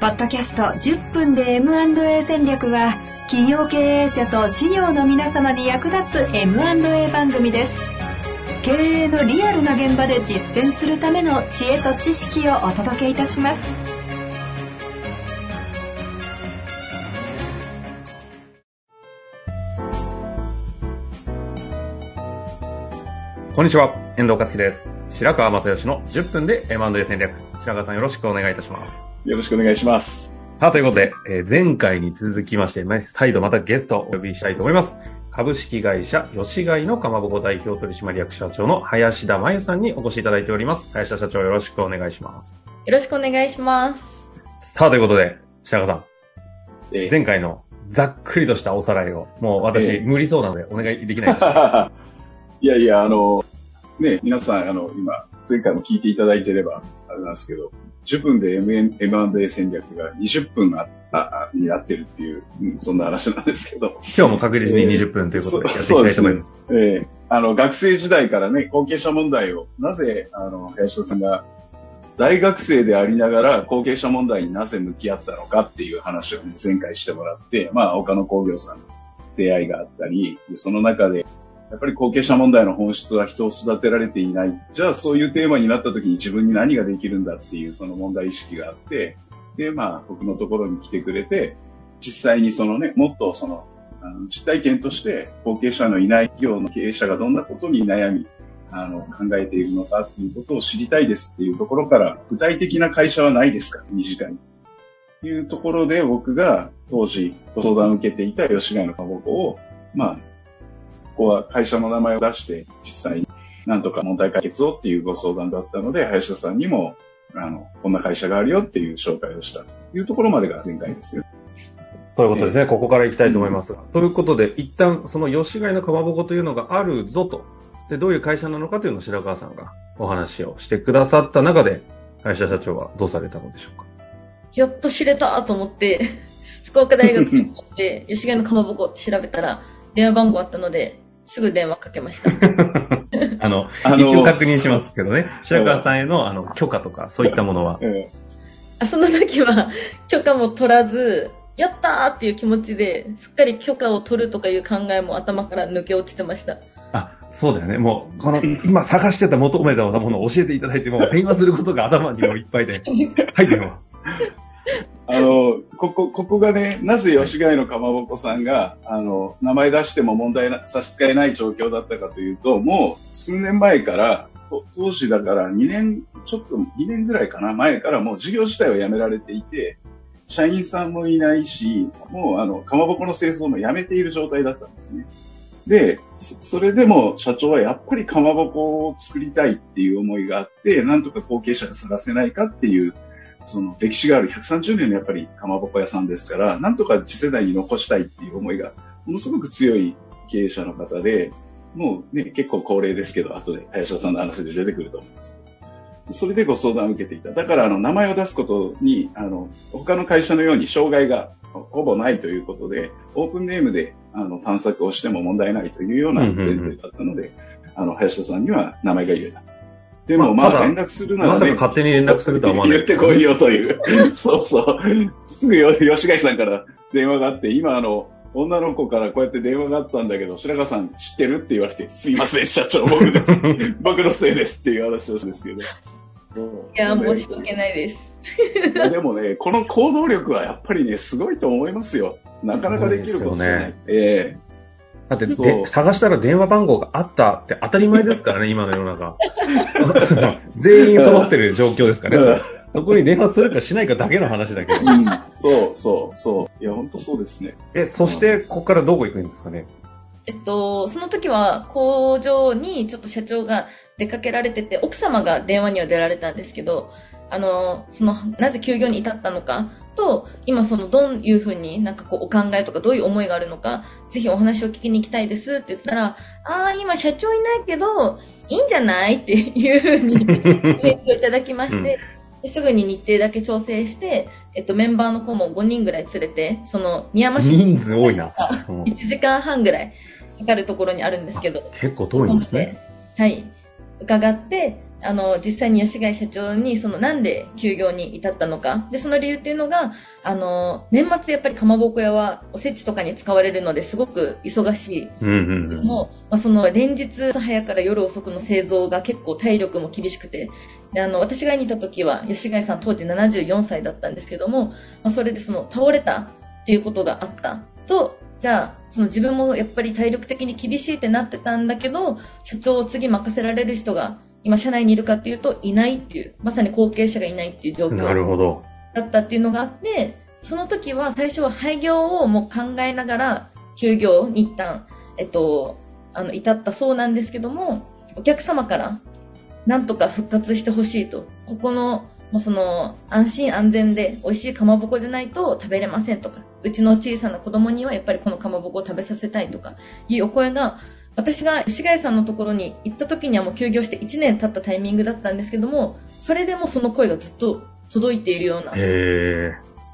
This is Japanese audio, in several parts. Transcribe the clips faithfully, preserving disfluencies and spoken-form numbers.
ポッドキャストじゅっぷんで エムアンドエー 戦略は、企業経営者と事業の皆様に役立つ エムアンドエー 番組です。経営のリアルな現場で実践するための知恵と知識をお届けいたします。こんにちは、遠藤克樹です。白川正義のじゅっぷんで エムアンドエー 戦略。白川さん、よろしくお願いいたします。よろしくお願いします。さあ、ということで、えー、前回に続きまして、ね、再度またゲストをお呼びしたいと思います。株式会社吉貝のかまぼこ代表取締役社長の林田真由さんにお越しいただいております。林田社長、よろしくお願いします。よろしくお願いします。さあ、ということで、白川さん、えー、前回のざっくりとしたおさらいを、もう私、えー、無理そうなのでお願いできないですか？いやいや、あの、ね、皆さん、あの、今、前回も聞いていただいていれば、あれなんですけど、じゅっぷんで エムアンドエー 戦略がにじゅっぷんああになってるっていう、うん、そんな話なんですけど。今日も確実ににじゅっぷんということでやっていきたいと思います。えー、そうですね。えー、あの、学生時代からね、後継者問題を、なぜ、あの、林田さんが、大学生でありながら後継者問題になぜ向き合ったのかっていう話を、ね、前回してもらって、まあ、他の工業さんの出会いがあったり、その中で、やっぱり後継者問題の本質は人を育てられていない。じゃあそういうテーマになった時に自分に何ができるんだっていうその問題意識があって、で、まあ僕のところに来てくれて、実際にそのね、もっとその、あの実体験として後継者のいない企業の経営者がどんなことに悩み、あの考えているのかっていうことを知りたいですっていうところから、具体的な会社はないですか、身近に。というところで僕が当時ご相談を受けていた吉貝のかまぼこを、まあ、ここは会社の名前を出して実際になんとか問題解決をっていうご相談だったので、林田さんにもあのこんな会社があるよっていう紹介をしたというところまでが前回ですよということですね、えー、ここからいきたいと思いますが、うん、ということで一旦その吉貝のかまぼこというのがあるぞと、でどういう会社なのかというのを白川さんがお話をしてくださった中で、林田社長はどうされたのでしょうか？やっと知れたと思って福岡大学に行って吉貝のかまぼこって調べたら電話番号あったのですぐ電話かけました。あの、あの一応確認しますけどね、白川さんへの、あの許可とかそういったものは、えー、その時は許可も取らず、やったーっていう気持ちですっかり許可を取るとかいう考えも頭から抜け落ちてました。あ、そうだよね。もうこの今探してた求めたものを教えていただいて、もう電話することが頭にもいっぱいで、はい電話。あの、ここ、ここがね、なぜ吉貝のかまぼこさんが、あの、名前出しても問題な、差し支えない状況だったかというと、もう数年前から、と当時だからにねん、ちょっとにねんぐらいかな、前からもう事業自体をやめられていて、社員さんもいないし、もうあの、かまぼこの製造もやめている状態だったんですね。で、それでも社長はやっぱりかまぼこを作りたいっていう思いがあって、なんとか後継者が探せないかっていう、その歴史があるひゃくさんじゅうねんのやっぱりかまぼこ屋さんですから、なんとか次世代に残したいっていう思いがものすごく強い経営者の方で、もうね、結構高齢ですけど、後で林田さんの話で出てくると思うんです。それでご相談を受けていた。だからあの名前を出すことに、あの、他の会社のように障害がほぼないということで、オープンネームであの探索をしても問題ないというような前提だったので、あの、林田さんには名前が言えた。でもまあ連絡するなら、ね、ま, まさか勝手に連絡するとは思わない、ね。言ってこいよという。そうそう。すぐ吉貝さんから電話があって、今あの、女の子からこうやって電話があったんだけど、白川さん知ってるって言われて、すいません、社長僕です。僕のせいですっていう話をしたんですけど。いや、申し訳ないです。でもね、この行動力はやっぱりね、すごいと思いますよ。なかなかできることじゃない。ええーだってで探したら電話番号があったって当たり前ですからね、今の世の中。全員揃ってる状況ですからね。そこに電話するかしないかだけの話だけど。うん、そうそうそう。いや、ほんとそうですね。え、そして、ここからどこ行くんですかね？えっと、その時は工場にちょっと社長が出かけられてて、奥様が電話には出られたんですけど、あの、その、なぜ休業に至ったのか、と今そのどういうふうになんかこうお考えとかどういう思いがあるのかぜひお話を聞きに行きたいですって言ったら、あー今社長いないけどいいんじゃないっていうふうに返事をいただきまして、うん、すぐに日程だけ調整して、えっと、メンバーの子もごにんぐらい連れてその宮間市人数多いな、うん、いちじかんはんぐらいかかるところにあるんですけど結構遠いんですね、はい、伺ってあの実際に吉貝社長にそのなんで休業に至ったのかでその理由っていうのがあの年末やっぱりかまぼこ屋はおせちとかに使われるのですごく忙しい、うんうん、もう、まあ、その連日早から夜遅くの製造が結構体力も厳しくてであの私がいにいた時は吉貝さん当時ななじゅうよんさいだったんですけども、まあ、それでその倒れたっていうことがあったとじゃあその自分もやっぱり体力的に厳しいってなってたんだけど社長を次任せられる人が今社内にいるかというといないっていうまさに後継者がいないっていう状況だったっていうのがあってその時は最初は廃業をもう考えながら休業に一旦、えっと、あの至ったそうなんですけどもお客様からなんとか復活してほしいとここのもうその安心安全で美味しいかまぼこじゃないと食べれませんとかうちの小さな子供にはやっぱりこのかまぼこを食べさせたいとかいうお声が私が吉貝さんのところに行った時にはもう休業していちねん経ったタイミングだったんですけどもそれでもその声がずっと届いているような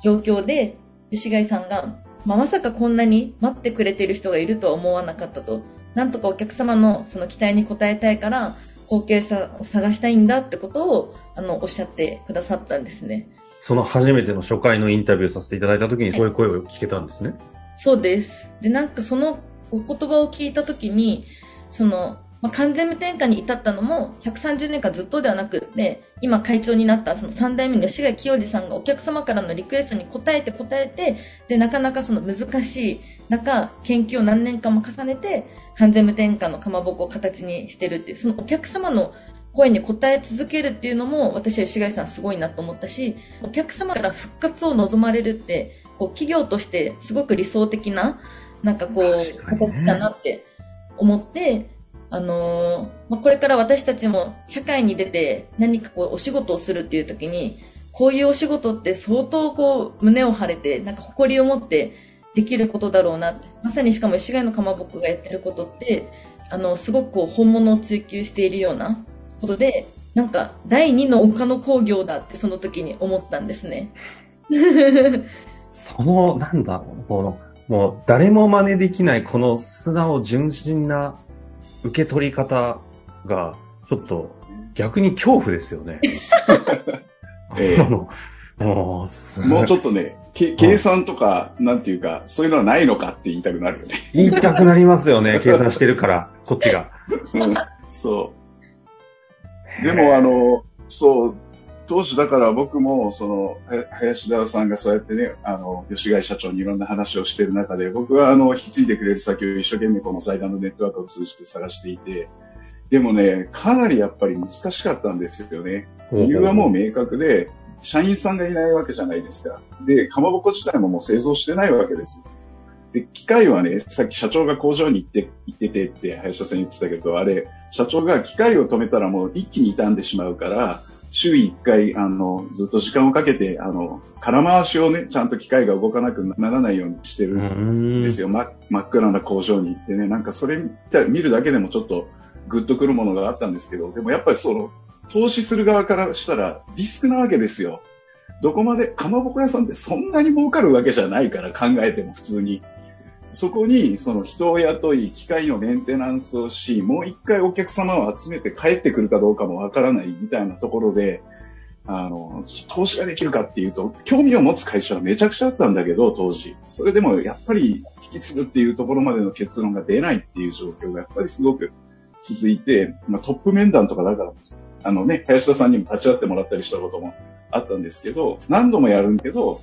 状況で吉貝さんが、まあ、まさかこんなに待ってくれている人がいるとは思わなかったとなんとかお客様のその期待に応えたいから後継者を探したいんだってことをあのおっしゃってくださったんですね。その初めての初回のインタビューさせていただいた時にそういう声を聞けたんですね。はい、そうです。でなんかそのお言葉を聞いた時にその、まあ、完全無転換に至ったのもひゃくさんじゅうねんかんずっとではなくて今会長になったそのさんだいめの吉貝清司さんがお客様からのリクエストに応えて応えてでなかなかその難しい中研究を何年間も重ねて完全無転換のかまぼこを形にしてるっていうそのお客様の声に応え続けるっていうのも私は吉貝さんすごいなと思ったしお客様から復活を望まれるってこう企業としてすごく理想的ななんかこう形だなって思って、あのーまあ、これから私たちも社会に出て何かこうお仕事をするっていう時にこういうお仕事って相当こう胸を張れてなんか誇りを持ってできることだろうなってまさにしかも吉貝のかまぼこがやってることってあのすごくこう本物を追求しているようなことでなんかだいにの他の工業だってその時に思ったんですね。そのなんだこのもう誰も真似できないこの素直純真な受け取り方がちょっと逆に恐怖ですよね。ええ、もう、もうちょっとね計算とかなんていうかそういうのはないのかって言いたくなるよね。言いたくなりますよね。計算してるからこっちが、うん、そうでもあのそう当時だから僕もその林田さんがそうやってねあの吉貝社長にいろんな話をしている中で僕はあの引き継いでくれる先を一生懸命この財団のネットワークを通じて探していてでもねかなりやっぱり難しかったんですよね。理由はもう明確で社員さんがいないわけじゃないですか。でかまぼこ自体ももう製造してないわけですよ。で機械はねさっき社長が工場に行って行っててって林田さん言ってたけどあれ社長が機械を止めたらもう一気に傷んでしまうから週いっかいあのずっと時間をかけてあの空回しをねちゃんと機械が動かなくならないようにしてるんですよ。ま、真っ暗な工場に行ってねなんかそれ見るだけでもちょっとグッとくるものがあったんですけどでもやっぱりその投資する側からしたらリスクなわけですよ。どこまでかまぼこ屋さんってそんなに儲かるわけじゃないから考えても普通にそこにその人を雇い機械のメンテナンスをしもう一回お客様を集めて帰ってくるかどうかもわからないみたいなところであの投資ができるかっていうと興味を持つ会社はめちゃくちゃあったんだけど当時それでもやっぱり引き継ぐっていうところまでの結論が出ないっていう状況がやっぱりすごく続いて、まあ、トップ面談とかだからあのね林田さんにも立ち会ってもらったりしたこともあったんですけど何度もやるんだけど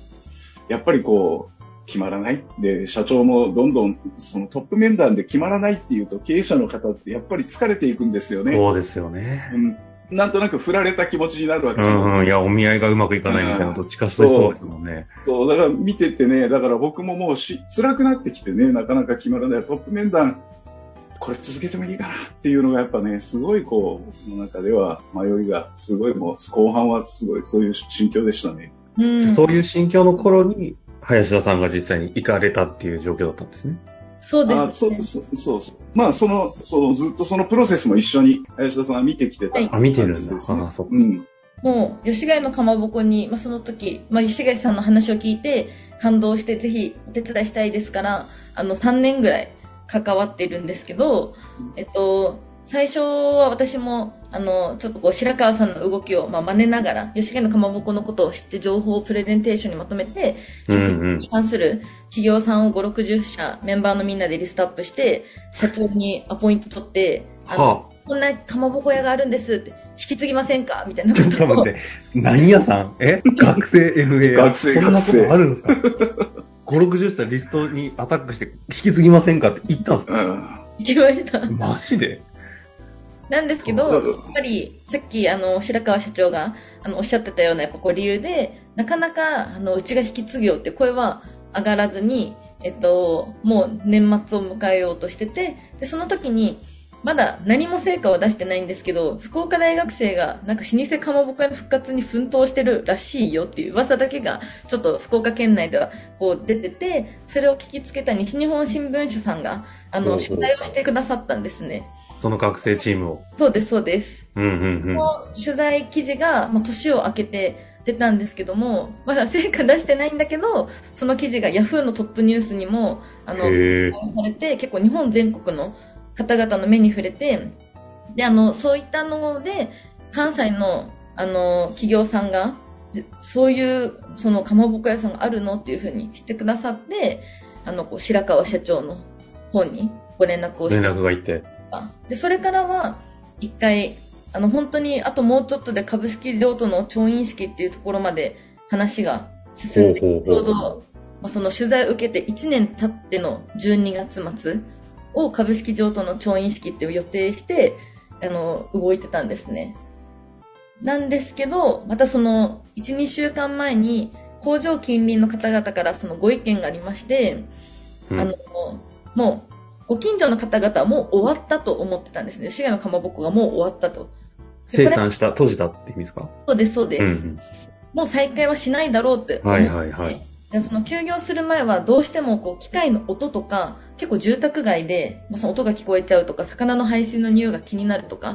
やっぱりこう決まらないで社長もどんどんそのトップ面談で決まらないっていうと経営者の方ってやっぱり疲れていくんですよね。そうですよね、うん、なんとなく振られた気持ちになるわけです、うんうん、いやお見合いがうまくいかないみたいなのどっちかしてそうですもんね。そう、そうだから見ててねだから僕ももうし辛くなってきてねなかなか決まらないトップ面談これ続けてもいいかなっていうのがやっぱねすごいこう僕の中では迷いがすごいもう後半はすごいそういう心境でしたね。うんそういう心境の頃に林田さんが実際に行かれたっていう状況だったんですね。そうですね。あ、そうそうそうそう。まあそのそのずっとそのプロセスも一緒に林田さんは見てきてた、ねはい。あ見てるんだ。あそう。うん。もう吉貝のかまぼこに、まあ、その時、まあ、吉貝さんの話を聞いて感動してぜひお手伝いしたいですからあのさんねんぐらい関わっているんですけど、えっと最初は私もあのちょっとこう白川さんの動きをまあ真似ながら吉源のかまぼこのことを知って情報をプレゼンテーションにまとめて、うんうん、職に関する企業さんをごじゅう、ろくじゅっしゃメンバーのみんなでリストアップして社長にアポイント取ってあの、はあ、こんなかまぼこ屋があるんですって引き継ぎませんかみたいなことを。ちょっと待って何屋さんえ学生 エフエー 学生学生そんなことあるんですかごじゅう、ろくじゅっさいリストにアタックして引き継ぎませんかって言ったんですか。行きましたマジでなんですけど、やっぱりさっきあの白川社長があのおっしゃってたようなやっぱこう理由でなかなかあのうちが引き継ぎようって声は上がらずに、えっと、もう年末を迎えようとしてて、でその時にまだ何も成果を出してないんですけど福岡大学生がなんか老舗かまぼこ屋の復活に奮闘してるらしいよっていう噂だけがちょっと福岡県内ではこう出てて、それを聞きつけた西日本新聞社さんがあの取材をしてくださったんですね。その学生チームをそうですそうです、うんうんうん、この取材記事が、まあ、年を明けて出たんですけどもまだ成果出してないんだけどその記事がヤフーのトップニュースにもあのされて結構日本全国の方々の目に触れて、であのそういったので関西 の, あの企業さんがそういうそのかまぼこ屋さんがあるのっていう風にしてくださってあのこう白川社長の方にご連絡をして連絡がいて、でそれからは一回あの本当にあともうちょっとで株式譲渡の調印式っていうところまで話が進んで、ちょうど、まあ、その取材を受けていちねん経ってのじゅうにがつ末を株式譲渡の調印式っていう予定してあの動いてたんですね。なんですけどまたその いち,に 週間前に工場近隣の方々からそのご意見がありまして、うん、あのもうご近所の方々はもう終わったと思ってたんですね。滋賀のかまぼこがもう終わったと。生産した、閉じたって意味ですか？そうです、そうです、うんうん。もう再開はしないだろうって思って、はいはいはい。その休業する前はどうしてもこう機械の音とか、結構住宅街で、まあ、その音が聞こえちゃうとか、魚の排水の匂いが気になるとか、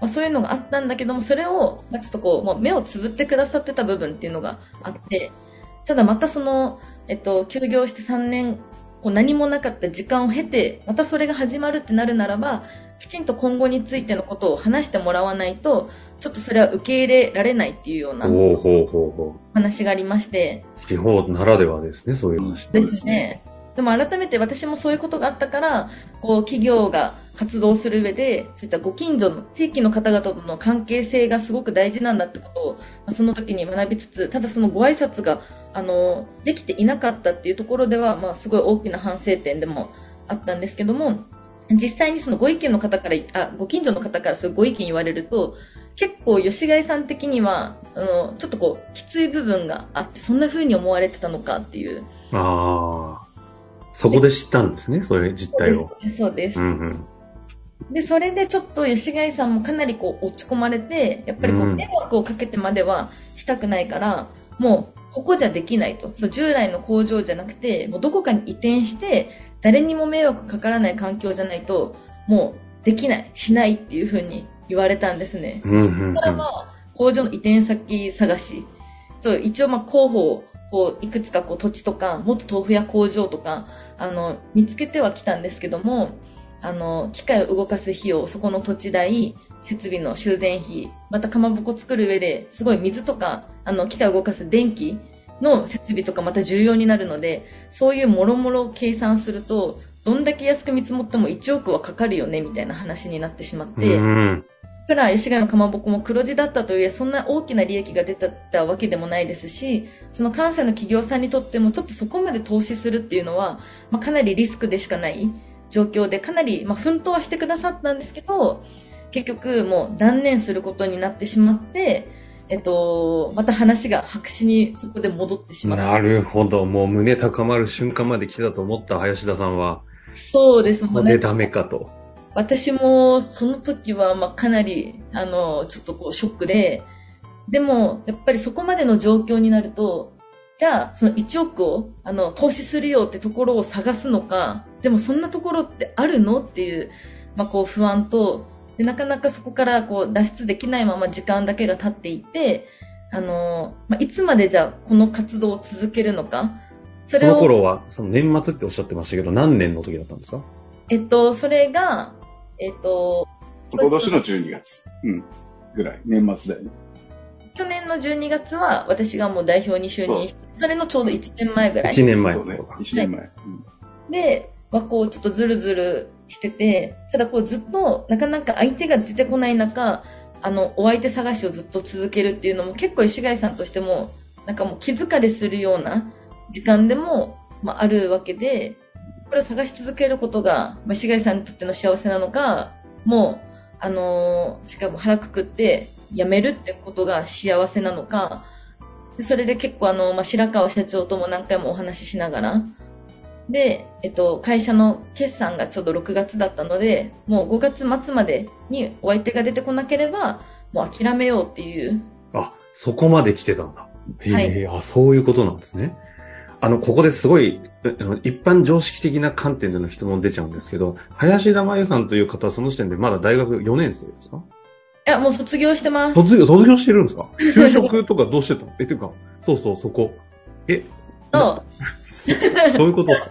まあ、そういうのがあったんだけども、それを、まあ、ちょっとこう、まあ、目をつぶってくださってた部分っていうのがあって、ただまたその、えっと、休業してさんねん、こう何もなかった時間を経てまたそれが始まるってなるならばきちんと今後についてのことを話してもらわないとちょっとそれは受け入れられないっていうような話がありまして、地方ならではですね、そういう話ですね。でも改めて私もそういうことがあったからこう企業が活動する上でそういったご近所の地域の方々との関係性がすごく大事なんだってことを、まあ、その時に学びつつ、ただそのご挨拶があのできていなかったっていうところでは、まあ、すごい大きな反省点でもあったんですけども、実際にそのご意見の方からあご近所の方からそういうご意見言われると結構吉貝さん的にはあのちょっとこうきつい部分があって、そんな風に思われてたのかっていう、あそこで知ったんですね、そういう実態を。そうです、うんうんでそれでちょっと吉貝さんもかなりこう落ち込まれて、やっぱりこう迷惑をかけてまではしたくないから、うん、もうここじゃできないと、そう従来の工場じゃなくてもうどこかに移転して誰にも迷惑かからない環境じゃないともうできないしないっていう風に言われたんですね、うんうんうん、そこからは工場の移転先探しと一応まあ候補をこういくつかこう土地とかもっと豆腐屋工場とかあの見つけてはきたんですけども、あの機械を動かす費用、そこの土地代、設備の修繕費、またかまぼこ作る上ですごい水とかあの機械を動かす電気の設備とかまた重要になるので、そういうもろもろ計算するとどんだけ安く見積もってもいちおくはかかるよねみたいな話になってしまって、ただ吉貝のかまぼこも黒字だったというそんな大きな利益が出たったわけでもないですし、その関西の企業さんにとってもちょっとそこまで投資するっていうのは、まあ、かなりリスクでしかない状況で、かなり、まあ、奮闘はしてくださったんですけど結局もう断念することになってしまって、えっと、また話が白紙にそこで戻ってしまった。なるほど、もう胸高まる瞬間まで来てたと思った林田さんはそうですもんね、ダメかと。私もその時はまあかなりあのちょっとこうショックで、でもやっぱりそこまでの状況になるとじゃあそのいちおくをあの投資するよってところを探すのか、でもそんなところってあるのっていう、まあ、こう不安とで、なかなかそこからこう脱出できないまま時間だけが経っていて、あのーまあ、いつまでじゃあこの活動を続けるのか。 それをその頃はその年末っておっしゃってましたけど何年の時だったんですか？えっとそれがえっと今年のじゅうにがつ、うん、ぐらい、年末だよね。去年のじゅうにがつは私がもう代表に就任して、そ, それのちょうどいちねんまえぐらい。いちねんまえとか、ね。いちねんまえ、はい、うん。で、まあ、こうちょっとズルズルしてて、ただこうずっとなかなか相手が出てこない中、あのお相手探しをずっと続けるっていうのも結構石貝さんとしてもなんかもう気疲れするような時間でも、まあ、あるわけで、これを探し続けることが、まあ、石貝さんにとっての幸せなのか、もうあのー、しかも腹くくって辞めるってことが幸せなのか、それで結構あの、まあ、白川社長とも何回もお話ししながらで、えっと、会社の決算がちょうどろくがつだったので、もうごがつ末までにお相手が出てこなければもう諦めようっていう。あ、そこまで来てたんだ。へえ、はい、あ、そういうことなんですね。あのここですごい一般常識的な観点での質問出ちゃうんですけど、林田真由さんという方はその時点でまだ大学よねんせいですか？いや、もう卒業してます。卒業、卒業してるんですか？就職とかどうしてたの？え、ていうか、そうそう、そこ。え、そうどういうことですか？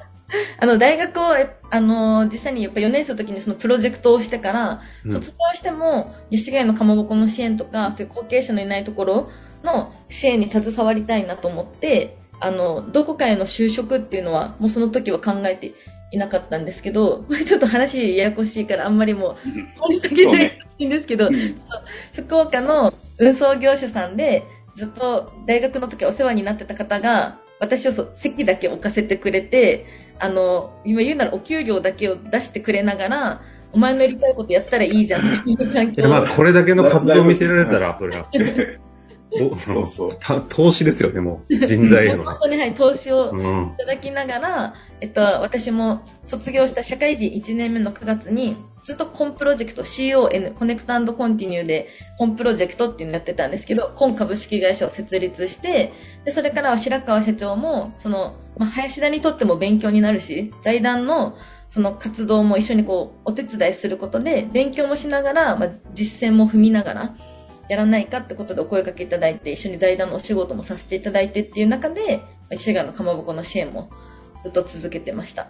あの、大学を、あのー、実際にやっぱよねんせいの時にそのプロジェクトをしてから、卒業しても、吉ヶ谷のかまぼこの支援とか、そういう後継者のいないところの支援に携わりたいなと思って、あの、どこかへの就職っていうのは、もうその時は考えていなかったんですけど、ちょっと話ややこしいからあんまりもう、掘り下げないでほしいんですけど、うん、福岡の運送業者さんでずっと大学の時お世話になってた方が、私をそう席だけ置かせてくれて、あの、今言うならお給料だけを出してくれながら、お前のやりたいことやったらいいじゃんっていう環境。いや、まあこれだけの活動を見せられたら、それは。そうそう投資ですよね、もう人材への、ね、本当に、はい、投資をいただきながら、うん、えっと、私も卒業した社会人いちねんめのくがつにずっとコンプロジェクト シーオーエヌ コネクト&コンティニューでコンプロジェクトっていうのやってたんですけど、コン株式会社を設立して、でそれからは白川社長もその、まあ、林田にとっても勉強になるし、財団のその活動も一緒にこうお手伝いすることで勉強もしながら、まあ、実践も踏みながらやらないかってことでお声掛けいただいて、一緒に財団のお仕事もさせていただいてっていう中で、石川のかまぼこの支援もずっと続けてました。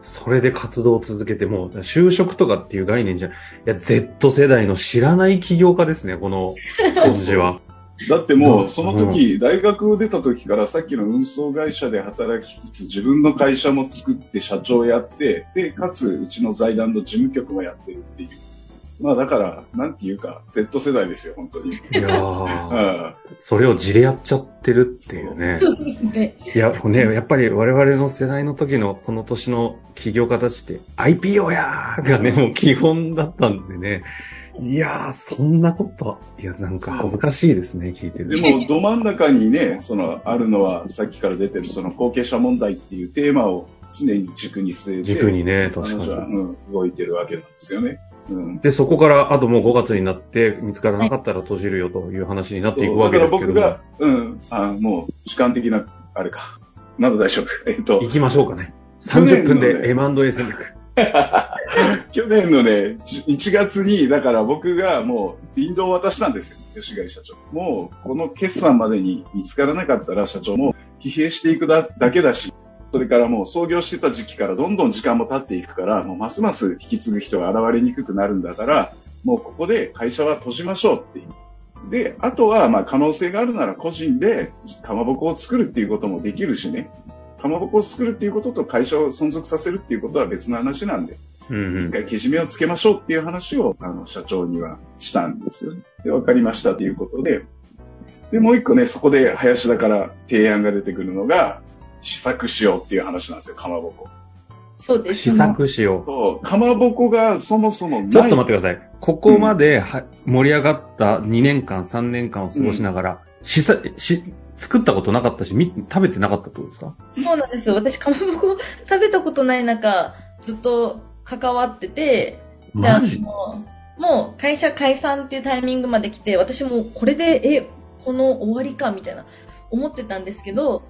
それで活動を続けて、もう就職とかっていう概念じゃ、いや Z 世代の知らない起業家ですね、この存じは。だってもうその時、うん、大学を出た時からさっきの運送会社で働きつつ、自分の会社も作って社長やって、でかつうちの財団の事務局もやってるっていう、まあだから、なんていうか、Z 世代ですよ、本当に。いやー、それをじれやっちゃってるっていうね。いや、ね、やっぱり我々の世代の時の、この年の起業家たちって、アイピーオー やーがね、もう基本だったんでね。いやー、そんなこと、いや、なんか恥ずかしいですね、聞いてる。でも、ど真ん中にね、その、あるのは、さっきから出てる、その後継者問題っていうテーマを常に軸に据えて、軸にね、確かに。うん、動いてるわけなんですよね。で、そこから、あともうごがつになって、見つからなかったら閉じるよという話になっていくわけですけども。だから僕が、うん、あ、もう、主観的な、あれか。なんだ大丈夫。えっと。行きましょうかね。さんじゅっぷんで エムアンドエー 戦略。去年のね、いちがつに、だから僕がもう、林道を渡したんですよ、吉貝社長。もう、この決算までに見つからなかったら、社長も疲弊していくだけだし、それからもう創業してた時期からどんどん時間も経っていくから、もうますます引き継ぐ人が現れにくくなるんだから、もうここで会社は閉じましょうっていう。で、あとはまあ可能性があるなら個人でかまぼこを作るっていうこともできるしね。かまぼこを作るっていうことと会社を存続させるっていうことは別の話なんで、うんうん、一回けじめをつけましょうっていう話をあの社長にはしたんですよね。で、わかりましたということで、でもう一個ね、そこで林田から提案が出てくるのが、試作しようっていう話なんですよ、かまぼこ。そうです。試作しよう。そう、かまぼこがそもそもない。ちょっと待ってください。ここまでは、うん、盛り上がったにねんかん、さんねんかんを過ごしながら、うん、しさし作ったことなかったし、み食べてなかったってことですか？そうなんですよ。私、かまぼこ食べたことない中、ずっと関わってて、マジ？もう会社解散っていうタイミングまで来て、私もこれで、え、この終わりかみたいな思ってたんですけど、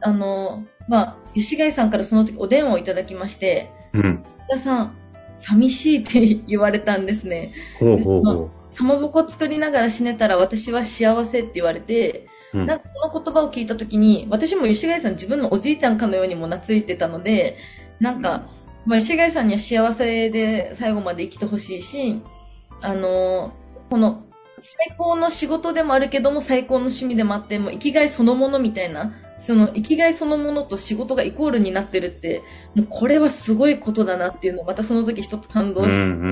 あの、まあ、吉貝さんからその時お電話をいただきまして、うん。吉田さん、寂しいって言われたんですね。ほうほうほう。かまぼこ作りながら死ねたら私は幸せって言われて、うん、なんかその言葉を聞いた時に、私も吉貝さん自分のおじいちゃんかのようにも懐いてたので、なんか、まあ、吉貝さんには幸せで最後まで生きてほしいし、あのこの最高の仕事でもあるけども最高の趣味でもあって、もう生きがいそのものみたいな、その生きがいそのものと仕事がイコールになってるって、もうこれはすごいことだなっていうのをまたその時一つ感動して、うんうんう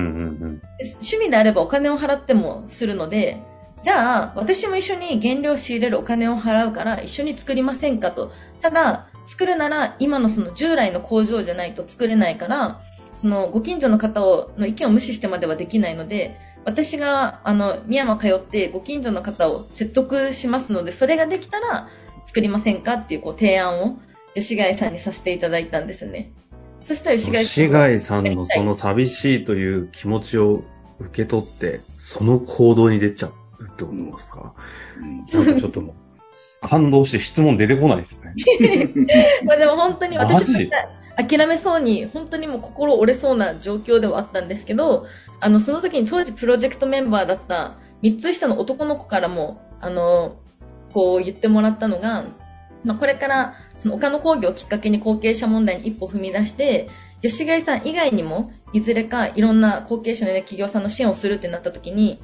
ん、趣味であればお金を払ってもするので、じゃあ私も一緒に原料仕入れるお金を払うから一緒に作りませんかと。ただ作るなら今のその従来の工場じゃないと作れないから、そのご近所の方の意見を無視してまではできないので、私があの深山通ってご近所の方を説得しますので、それができたら作りませんかっていう、こう提案を吉貝さんにさせていただいたんですね。そしたら吉貝さん、吉貝さんのその寂しいという気持ちを受け取ってその行動に出ちゃうってことですか？なんかちょっともう感動して質問出てこないですね。まあでも本当に私諦めそうに、本当にもう心折れそうな状況ではあったんですけど、あのその時に当時プロジェクトメンバーだったみっつしたの男の子からもあのこう言ってもらったのが、まあ、これからその岡野工業をきっかけに後継者問題に一歩踏み出して、吉貝さん以外にもいずれかいろんな後継者の、ね、企業さんの支援をするってなった時に、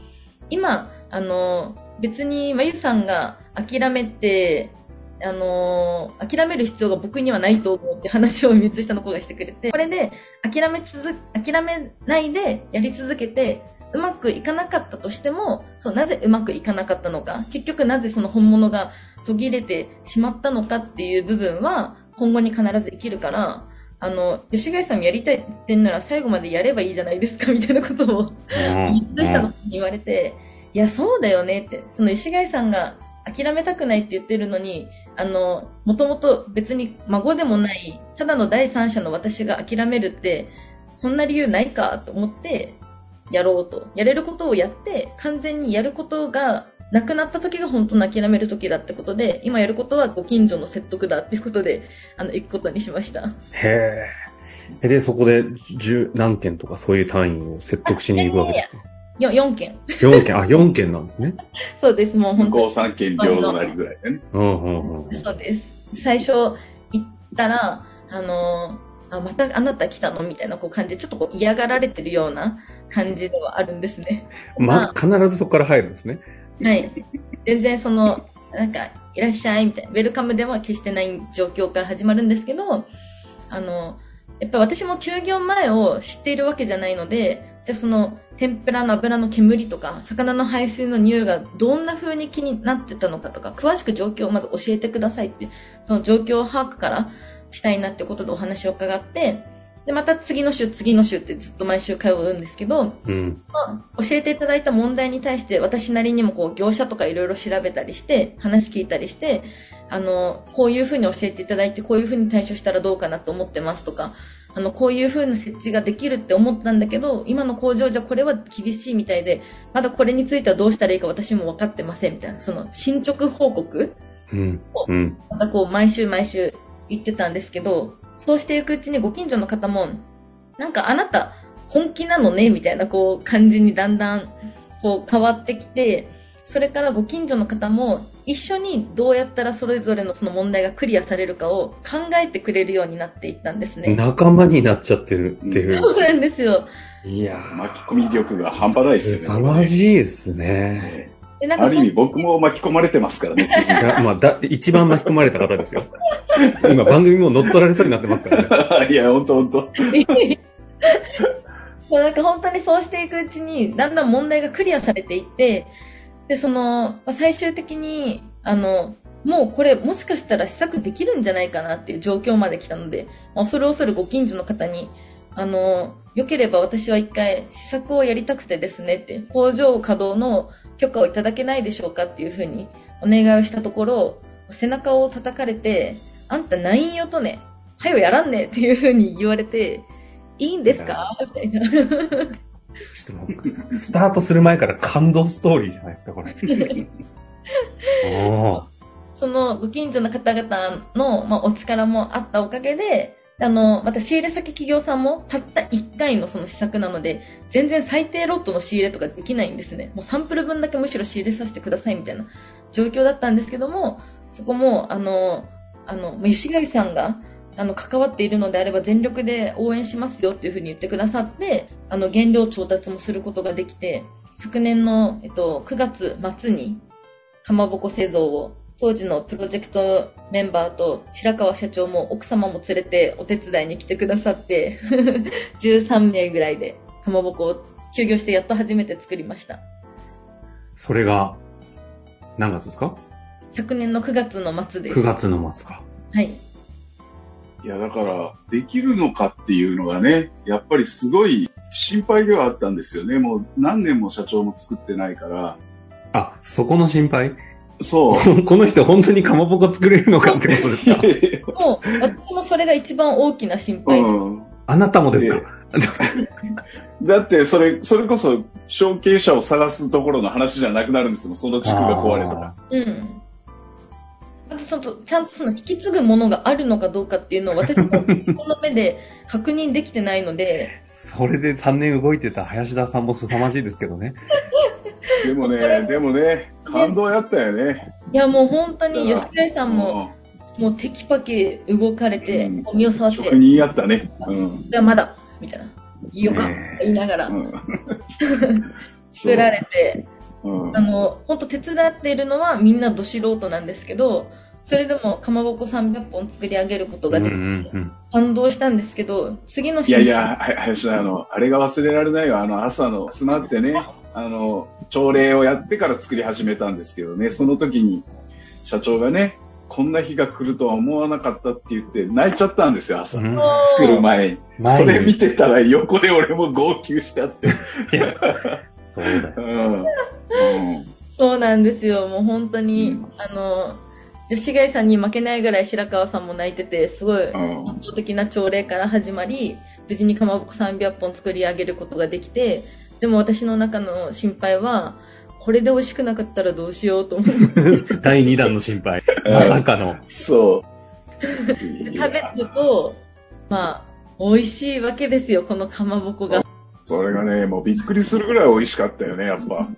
今あの別にまゆさんが諦めてあのー、諦める必要が僕にはないと思うって話を三つ下の子がしてくれて、これで諦め続諦めないでやり続けてうまくいかなかったとしても、そうなぜうまくいかなかったのか、結局なぜその本物が途切れてしまったのかっていう部分は今後に必ず生きるから、あの吉貝さんもやりたいって言ってんなら最後までやればいいじゃないですかみたいなことを三つ下の子に言われて、いやそうだよねって、その吉貝さんが諦めたくないって言ってるのに、あのもともと別に孫でもないただの第三者の私が諦めるってそんな理由ないかと思って、やろうとやれることをやって、完全にやることがなくなった時が本当の諦める時だってことで、今やることはご近所の説得だっていうことであの行くことにしました。へえ。でそこで十何件とかそういう単位を説得しに行くわけですか？よ、よんけん。よんけん、あ、よんけんなんですね。そうです、もう本当に。ご、さんけん両隣ぐらいね。うんうんうん。そうです。最初行ったら、あのー、あ、またあなた来たのみたいなこう感じで、ちょっとこう嫌がられてるような感じではあるんですね。まあ、必ずそこから入るんですね。はい。全然その、なんか、いらっしゃいみたいな、ウェルカムでは決してない状況から始まるんですけど、あの、やっぱり私も休業前を知っているわけじゃないので、じゃあその天ぷらの油の煙とか魚の排水の匂いがどんな風に気になってたのかとか、詳しく状況をまず教えてくださいって、その状況把握からしたいなってことでお話を伺って、でまた次の週次の週ってずっと毎週通うんですけど、うんまあ、教えていただいた問題に対して私なりにもこう業者とかいろいろ調べたりして話聞いたりして、あのこういう風に教えていただいてこういう風に対処したらどうかなと思ってますとか、あのこういう風な設置ができるって思ったんだけど今の工場じゃこれは厳しいみたいで、まだこれについてはどうしたらいいか私も分かってませんみたいな、その進捗報告をまたこう毎週毎週言ってたんですけど、そうしていくうちにご近所の方もなんかあなた本気なのねみたいなこう感じにだんだんこう変わってきて、それからご近所の方も一緒にどうやったらそれぞれのその問題がクリアされるかを考えてくれるようになっていったんですね。仲間になっちゃってるっていう。そうなんですよ。いやー、巻き込み力が半端ないですよね。凄まじいですね。でなんかある意味僕も巻き込まれてますからね。まあ、だ一番巻き込まれた方ですよ。今番組も乗っ取られそうになってますからね。いや本当本当。そうなんか本当にそうしていくうちにだんだん問題がクリアされていって。でその最終的にあのもうこれもしかしたら試作できるんじゃないかなっていう状況まで来たので、恐る恐るご近所の方にあのよければ私は一回試作をやりたくてですねって、工場稼働の許可をいただけないでしょうかっていうふうにお願いをしたところ、背中を叩かれて、あんたないんよとね、はよやらんねっていうふうに言われて、いいんですかみたいな。ちょっともうスタートする前から感動ストーリーじゃないですかこれ。おそのご近所の方々の、まあ、お力もあったおかげで、あのまた仕入れ先企業さんもたったいっかい の, その試作なので全然最低ロットの仕入れとかできないんですね。もうサンプル分だけむしろ仕入れさせてくださいみたいな状況だったんですけども、そこもあのあの吉貝さんがあの関わっているのであれば全力で応援しますよっていうふうに言ってくださって、あの原料調達もすることができて、昨年の、えっと、くがつまつにかまぼこ製造を当時のプロジェクトメンバーと白川社長も奥様も連れてお手伝いに来てくださってじゅうさんめいぐらいでかまぼこを休業してやっと初めて作りました。それが何月ですか？昨年のくがつのまつです。くがつのまつか。はい。いやだからできるのかっていうのがね、やっぱりすごい心配ではあったんですよね。もう何年も社長も作ってないから。あ、そこの心配。そうこの人本当にかまぼこ作れるのかってことですか？もう私もそれが一番大きな心配です、うん、あなたもですか？だってそれ、それこそ承継者を探すところの話じゃなくなるんですよ、その地区が壊れたら。うん。あとちょっとちゃんとその引き継ぐものがあるのかどうかっていうのを私もこの目で確認できてないのでそれでさんねん動いてた林田さんも凄まじいですけどねでもね、でもね、感動やったよね。いやもう本当に吉田さんももうテキパキ動かれて、うん、身を触って職人やったね、うん、いやまだみたいなよかって言いながら、うん、作られて、うん、あの本当手伝っているのはみんなど素人なんですけど、それでもかまぼこさんびゃっぽん作り上げることができて、うんうんうん、感動したんですけど、次の週いやいや林田、あのあれが忘れられないよ。あの朝の集まってねあの朝礼をやってから作り始めたんですけどね、その時に社長がねこんな日が来るとは思わなかったって言って泣いちゃったんですよ、朝、うん、作る前に。それ見てたら横で俺も号泣しちゃってそうだ、うんうん、そうなんですよ。もう本当に、うん、あの吉貝さんに負けないぐらい白川さんも泣いてて、すごい感動的な朝礼から始まり、無事にかまぼこさんびゃっぽん作り上げることができて、でも私の中の心配はこれで美味しくなかったらどうしようと思ってだいにだんの心配まさかのそう食べるとまあ美味しいわけですよ、このかまぼこが。それがねもうびっくりするぐらい美味しかったよね、やっぱ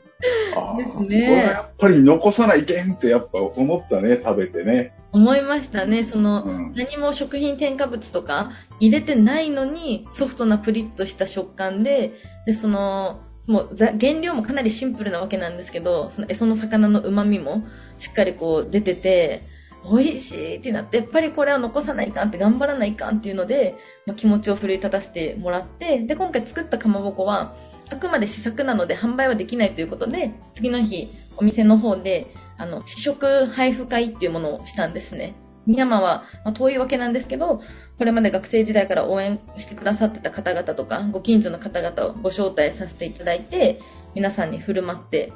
あです、ね、これはやっぱり残さないけんってやっぱ思ったね、食べてね思いましたね。その、うん、何も食品添加物とか入れてないのにソフトなプリッとした食感で、でそのもう原料もかなりシンプルなわけなんですけど、そのエソの魚の旨味もしっかりこう出てて美味しいってなって、やっぱりこれは残さないかんって頑張らないかんっていうので、まあ、気持ちを奮い立たせてもらって、で今回作ったかまぼこはあくまで試作なので販売はできないということで、次の日お店の方であの試食配布会っていうものをしたんですね。深山は、まあ、遠いわけなんですけど、これまで学生時代から応援してくださってた方々とかご近所の方々をご招待させていただいて、皆さんに振る舞って、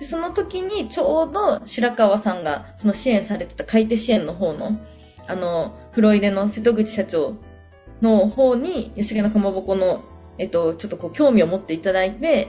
でその時にちょうど白川さんがその支援されてた買い手支援の方のあのフロイデの瀬戸口社長の方に吉毛のかまぼこのえっと、ちょっとこう興味を持っていただいて、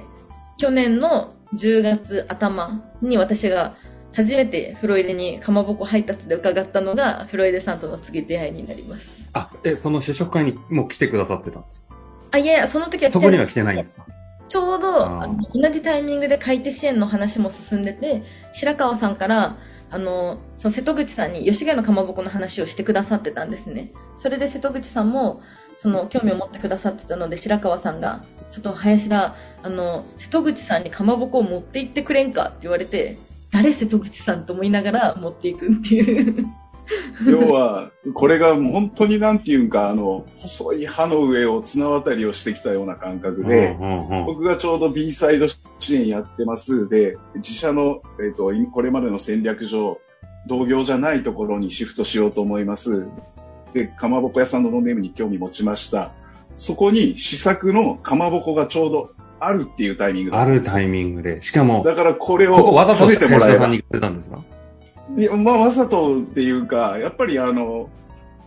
去年のじゅうがつあたまに私が初めてフロイデにかまぼこ配達で伺ったのがフロイデさんとの次出会いになります。あ、え、その試食会にもう来てくださってたんですか？あ、いやいや、その時は来てない。そこには来てないんですか？ちょうどあの同じタイミングで買い手支援の話も進んでて、白川さんからあのその瀬戸口さんに吉毛のかまぼこの話をしてくださってたんですね。それで瀬戸口さんもその興味を持ってくださってたので、白川さんがちょっと林田あの瀬戸口さんにかまぼこを持って行ってくれんかって言われて、誰瀬戸口さんと思いながら持っていくっていう要はこれが本当になんていうんか、あの細い歯の上を綱渡りをしてきたような感覚で、うんうんうん、僕がちょうど B サイド支援やってますで、自社の、えーと、これまでの戦略上同業じゃないところにシフトしようと思いますで、かまぼこ屋さんのノーネームに興味持ちました。そこに試作のかまぼこがちょうどあるっていうタイミングだったんです。あるタイミングで、しかもだからこれを食べてもらえば。いや、まあ、わざとっていうか、やっぱりあの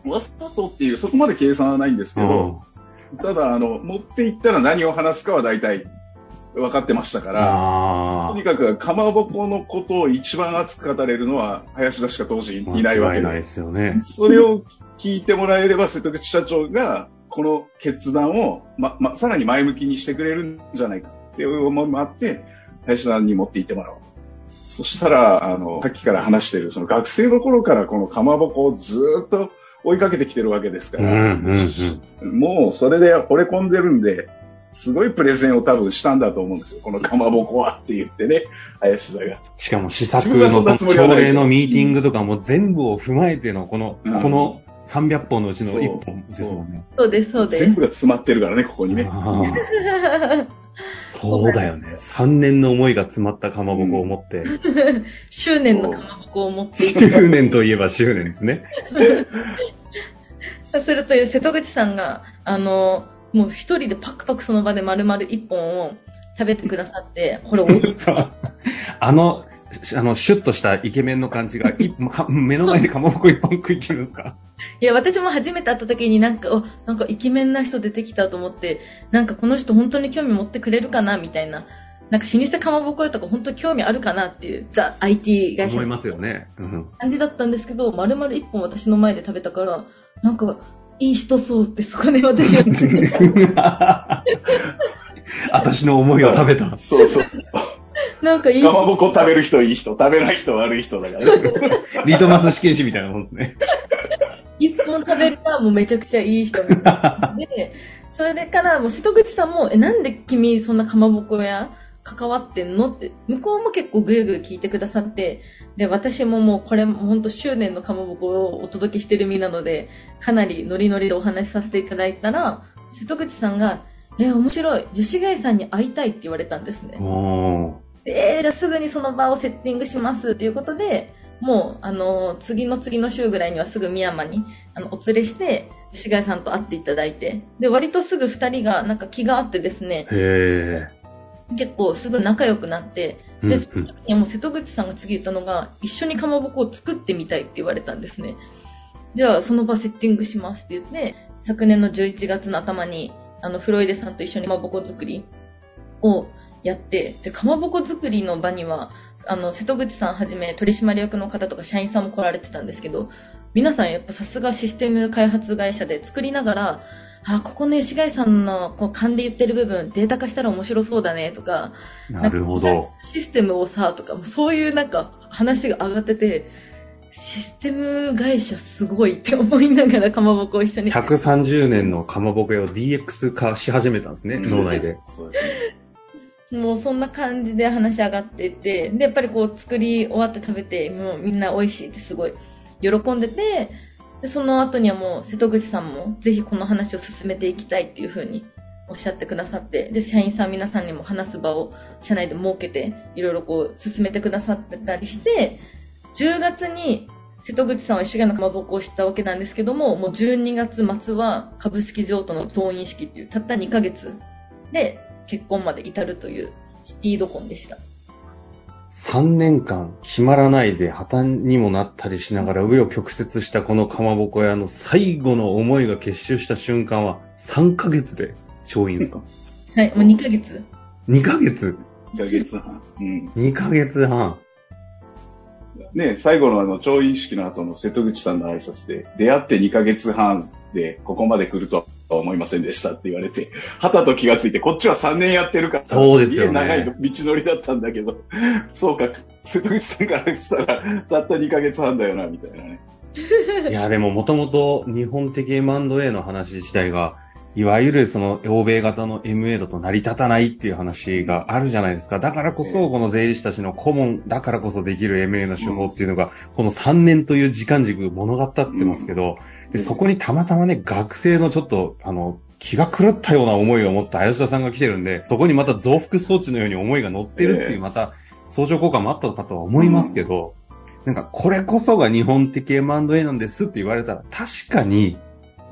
わざとっていうそこまで計算はないんですけど、うん、ただあの持っていったら何を話すかは大体分かってましたから、とにかくかまぼこのことを一番熱く語れるのは林田しか当時いないわけないですよね。それを聞いてもらえれば瀬戸口社長がこの決断を、まま、さらに前向きにしてくれるんじゃないかっていう思いもあって、林田に持っていってもらおう。そしたらあのさっきから話しているその学生の頃からこのかまぼこをずっと追いかけてきてるわけですから、うんうんうん、もうそれで惚れ込んでるんで、すごいプレゼンを多分したんだと思うんですよ。このかまぼこはって言ってね、林田が。しかも試作の朝礼のミーティングとかも全部を踏まえてのこの、うん、このさんびゃっぽんのうちのいっぽんですもんね。そうです、そうです。全部が詰まってるからね、ここにね。そうだよね。さんねんの思いが詰まったかまぼこを持って。うん、執念のかまぼこを持って。執念といえば執念ですね。そうすると瀬戸口さんが、あの、もう一人でパクパクその場で丸々一本を食べてくださって、これ美味しそう。あの、あの、シュッとしたイケメンの感じが、目の前でかまぼこ一本食い切るんですか？いや、私も初めて会った時になんか、お、なんかイケメンな人出てきたと思って、なんかこの人本当に興味持ってくれるかなみたいな。なんか老舗かまぼこ屋とか本当に興味あるかなっていう、ザ・ アイティー 会社。思いますよね。うん。感じだったんですけど、丸々一本私の前で食べたから、なんか、いい人そうってそこで私は私の思いを食べた。そうそう。なんかいいかまぼこ食べる人いい人、食べない人悪い人だから、ね、リトマス試験紙みたいなもんですね。一本食べるからもうめちゃくちゃいい人みたいで、それからもう瀬戸口さんも、え、なんで君そんなかまぼこや関わってんのって、向こうも結構ぐいぐい聞いてくださって、で私ももうこれ本当執念のかまぼこをお届けしてる身なので、かなりノリノリでお話しさせていただいたら、瀬戸口さんが、え、面白い、吉貝さんに会いたいって言われたんですね。で、えー、じゃあすぐにその場をセッティングしますということで、もうあの次の次の週ぐらいにはすぐ深山にあのお連れして吉貝さんと会っていただいて、で割とすぐふたりがなんか気があってですね、へー、結構すぐ仲良くなって、でその時にはもう瀬戸口さんが次言ったのが、一緒にかまぼこを作ってみたいって言われたんですね。じゃあその場セッティングしますって言って、昨年のじゅういちがつの頭にあのフロイデさんと一緒にかまぼこ作りをやって、でかまぼこ作りの場にはあの瀬戸口さんはじめ取締役の方とか社員さんも来られてたんですけど、皆さんやっぱさすがシステム開発会社で、作りながら、あ、ここの吉貝さんのこう勘で言ってる部分データ化したら面白そうだねとか、なるほど、システムをさとか、そういうなんか話が上がってて、システム会社すごいって思いながらかまぼこを一緒にひゃくさんじゅうねんのかまぼこ屋を ディーエックス 化し始めたんですね、脳内で。そうですね、もうそんな感じで話上がってて、でやっぱりこう作り終わって食べて、もうみんな美味しいってすごい喜んでて、でその後にはもう瀬戸口さんもぜひこの話を進めていきたいっていう風におっしゃってくださって、で社員さん皆さんにも話す場を社内で設けていろいろこう進めてくださってたりして、じゅうがつに瀬戸口さんは一緒にかまぼこを知ったわけなんですけども、もうじゅうにがつまつは株式譲渡の登院式っていう、たったにかげつで結婚まで至るというスピード婚でした。さんねんかん決まらないで破綻にもなったりしながら紆余曲折したこのかまぼこ屋の最後の思いが結集した瞬間はさんかげつで調印ですか？はい、もうにかげつ。にかげつ ?にかげつはん。うん。にかげつはん。ね、最後のあの調印式の後の瀬戸口さんの挨拶で、出会ってにかげつはんでここまで来るとは思いませんでしたって言われて、はたと気がついて、こっちはさんねんやってるから、そうですよね、長い道のりだったんだけど、そうか、瀬戸口さんからしたらたったにかげつはんだよなみたいなね。いやでももともと日本的 エムアンドエー の話自体が、いわゆるその欧米型の エムエー だと成り立たないっていう話があるじゃないですか。だからこそこの税理士たちの顧問だからこそできる エムエー の手法っていうのが、このさんねんという時間軸物語ってますけど、でそこにたまたまね、学生のちょっとあの気が狂ったような思いを持った林田さんが来てるんで、そこにまた増幅装置のように思いが乗ってるっていう、また相乗効果もあったのかとは思いますけど、なんかこれこそが日本的 エムアンドエー なんですって言われたら、確かに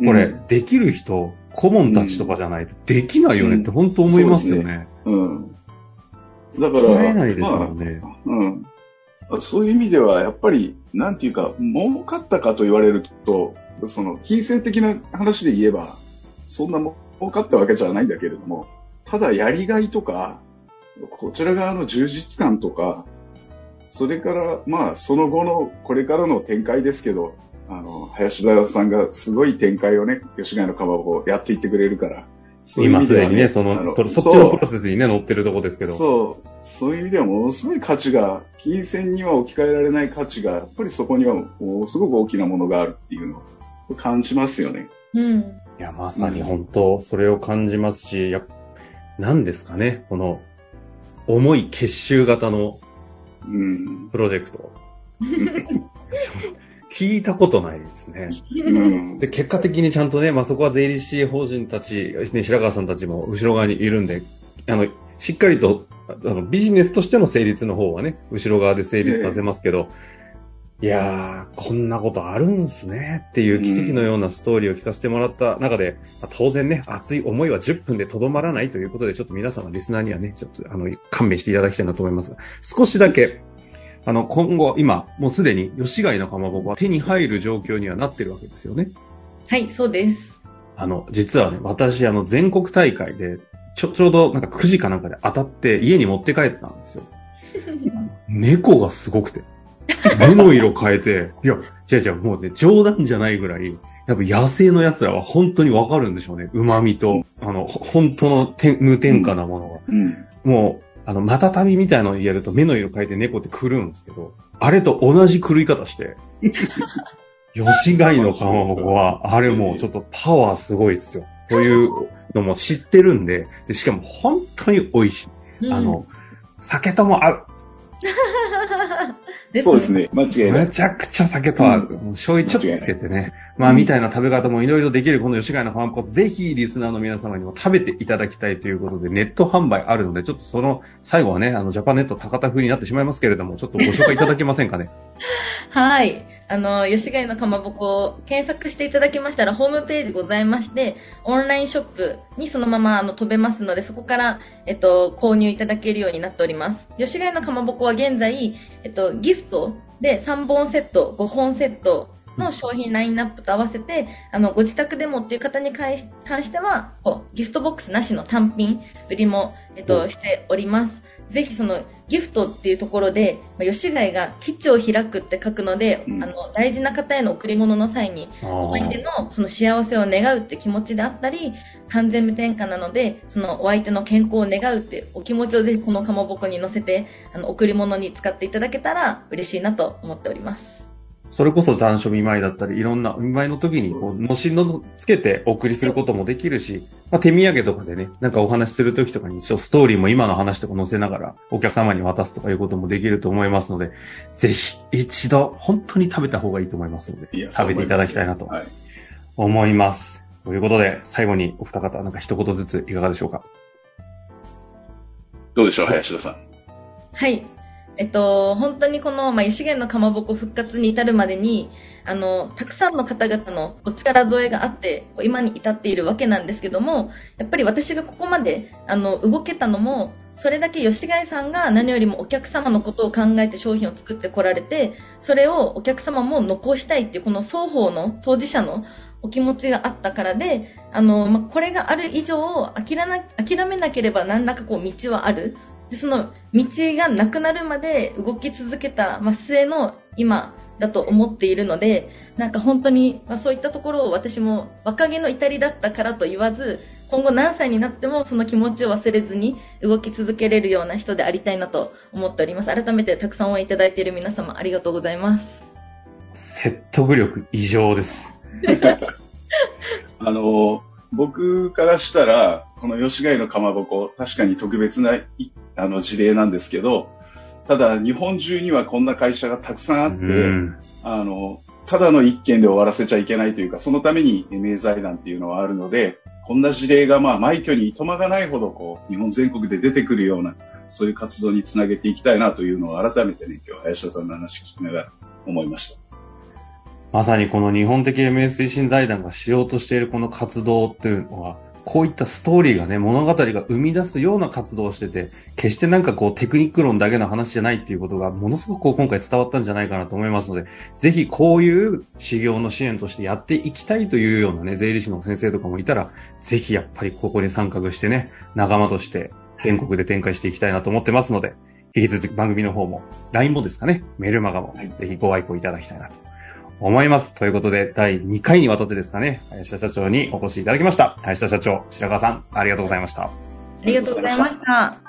これできる人、顧問たちとかじゃないとできないよねって本当思いますよね。うん。だから、使えないですもんね。うん。そういう意味では、やっぱり、なんていうか、儲かったかと言われると、その、金銭的な話で言えば、そんな儲かったわけじゃないんだけれども、ただやりがいとか、こちら側の充実感とか、それから、まあ、その後の、これからの展開ですけど、あの林田さんがすごい展開をね、吉貝のかまぼこやっていってくれるから、そういう意味では、ね、今すでにね、その、あの、そっちのプロセスにね、乗ってるとこですけど、そう、そういう意味ではものすごい価値が、金銭には置き換えられない価値がやっぱりそこにはものすごく大きなものがあるっていうのを感じますよね。うん。いや、まさに本当、それを感じますし、やっぱ、何ですかね、この、重い結集型の、プロジェクト。うん、聞いたことないですね。うん、で、結果的にちゃんとね、まあ、そこは税理士法人たち、ね、白川さんたちも後ろ側にいるんで、あの、しっかりと、あの、ビジネスとしての成立の方はね、後ろ側で成立させますけど、えー、いやー、こんなことあるんすねっていう奇跡のようなストーリーを聞かせてもらった中で、うん、当然ね、熱い思いはじゅっぷんでとどまらないということで、ちょっと皆様リスナーにはね、ちょっとあの、勘弁していただきたいなと思いますが、少しだけ、あの、今後、今、もうすでに吉貝のかまぼこは手に入る状況にはなってるわけですよね。はい、そうです。あの、実はね、私、あの、全国大会で、ちょ、ちょうどなんかくじかなんかで当たって家に持って帰ったんですよ。猫がすごくて。目の色変えて、いや、違う違う、もうね、冗談じゃないぐらい、やっぱ野生の奴らは本当にわかるんでしょうね。旨味と、あの、本当の無添加なものが。うんうん、もう、あの、またたびみたいなのをやると目の色変えて猫って狂うんですけど、あれと同じ狂い方して、吉貝のかまぼこは、あれもうちょっとパワーすごいですよ。というのも知ってるんで、でしかも本当に美味しい。うん、あの、酒とも合う。そうですね。間違いない。めちゃくちゃ酒と合う。うん、醤油ちょっとつけてね。まあ、みたいな食べ方もいろいろできるこの吉貝のかまぼこ、ぜひリスナーの皆様にも食べていただきたいということで、ネット販売あるので、ちょっとその、最後はね、あの、ジャパネット高田風になってしまいますけれども、ちょっとご紹介いただけませんかね。はい。あの、吉貝のかまぼこを検索していただきましたら、ホームページございまして、オンラインショップにそのままあの飛べますので、そこから、えっと、購入いただけるようになっております。吉貝のかまぼこは現在、えっと、ギフトでさんぼんセット、ごほんセットの商品ラインナップと合わせて、あの、ご自宅でもっていう方に関しては、こう、ギフトボックスなしの単品売りも、えっと、しております。ぜひそのギフトっていうところで吉貝が基地を開くって書くので、うん、あの大事な方への贈り物の際にお相手 の, その幸せを願うって気持ちであったり、完全無添加なのでそのお相手の健康を願うってお気持ちをぜひこのかまぼこに乗せて、あの贈り物に使っていただけたら嬉しいなと思っております。それこそ残暑見舞いだったりいろんな見舞いの時にこうのしのつけてお送りすることもできるし、まあ、手土産とかでね、なんかお話しする時とかに一応ストーリーも今の話とか載せながらお客様に渡すとかいうこともできると思いますので、ぜひ一度本当に食べた方がいいと思いますので、食べていただきたいなと思います。はい、ということで最後にお二方なんか一言ずついかがでしょうか。どうでしょう林田さん。はい。えっと、本当にこの、まあ、吉貝のかまぼこ復活に至るまでに、あの、たくさんの方々のお力添えがあって、今に至っているわけなんですけども、やっぱり私がここまで、あの、動けたのも、それだけ吉貝さんが何よりもお客様のことを考えて商品を作ってこられて、それをお客様も残したいっていう、この双方の当事者のお気持ちがあったからで、あの、まあ、これがある以上、諦な、諦めなければ何らかこう道はある。その道がなくなるまで動き続けた末の今だと思っているので、なんか本当にそういったところを私も若気の至りだったからと言わず、今後何歳になってもその気持ちを忘れずに動き続けれるような人でありたいなと思っております。改めてたくさん応援いただいている皆様ありがとうございます。説得力異常ですあの僕からしたらこの吉貝のかまぼこ、確かに特別なあの事例なんですけど、ただ日本中にはこんな会社がたくさんあって、うん、あのただの一件で終わらせちゃいけないというか、そのために名財団っていうのはあるので、こんな事例がまあ枚挙にいとまがないほどこう日本全国で出てくるような、そういう活動につなげていきたいなというのを改めてね、今日林田さんの話聞きながら思いました。まさにこの日本的 エムエス 推進財団がしようとしているこの活動というのは、こういったストーリーがね、物語が生み出すような活動をしてて、決してなんかこうテクニック論だけの話じゃないっていうことがものすごくこう今回伝わったんじゃないかなと思いますので、ぜひこういう修行の支援としてやっていきたいというようなね、税理士の先生とかもいたら、ぜひやっぱりここに参画してね、仲間として全国で展開していきたいなと思ってますので、引き続き番組の方も ライン もですかね、メールマガもぜひご愛顧いただきたいなと思います。ということで、だいにかいにわたってですかね、林田社長にお越しいただきました。林田社長、白川さん、ありがとうございました。ありがとうございました。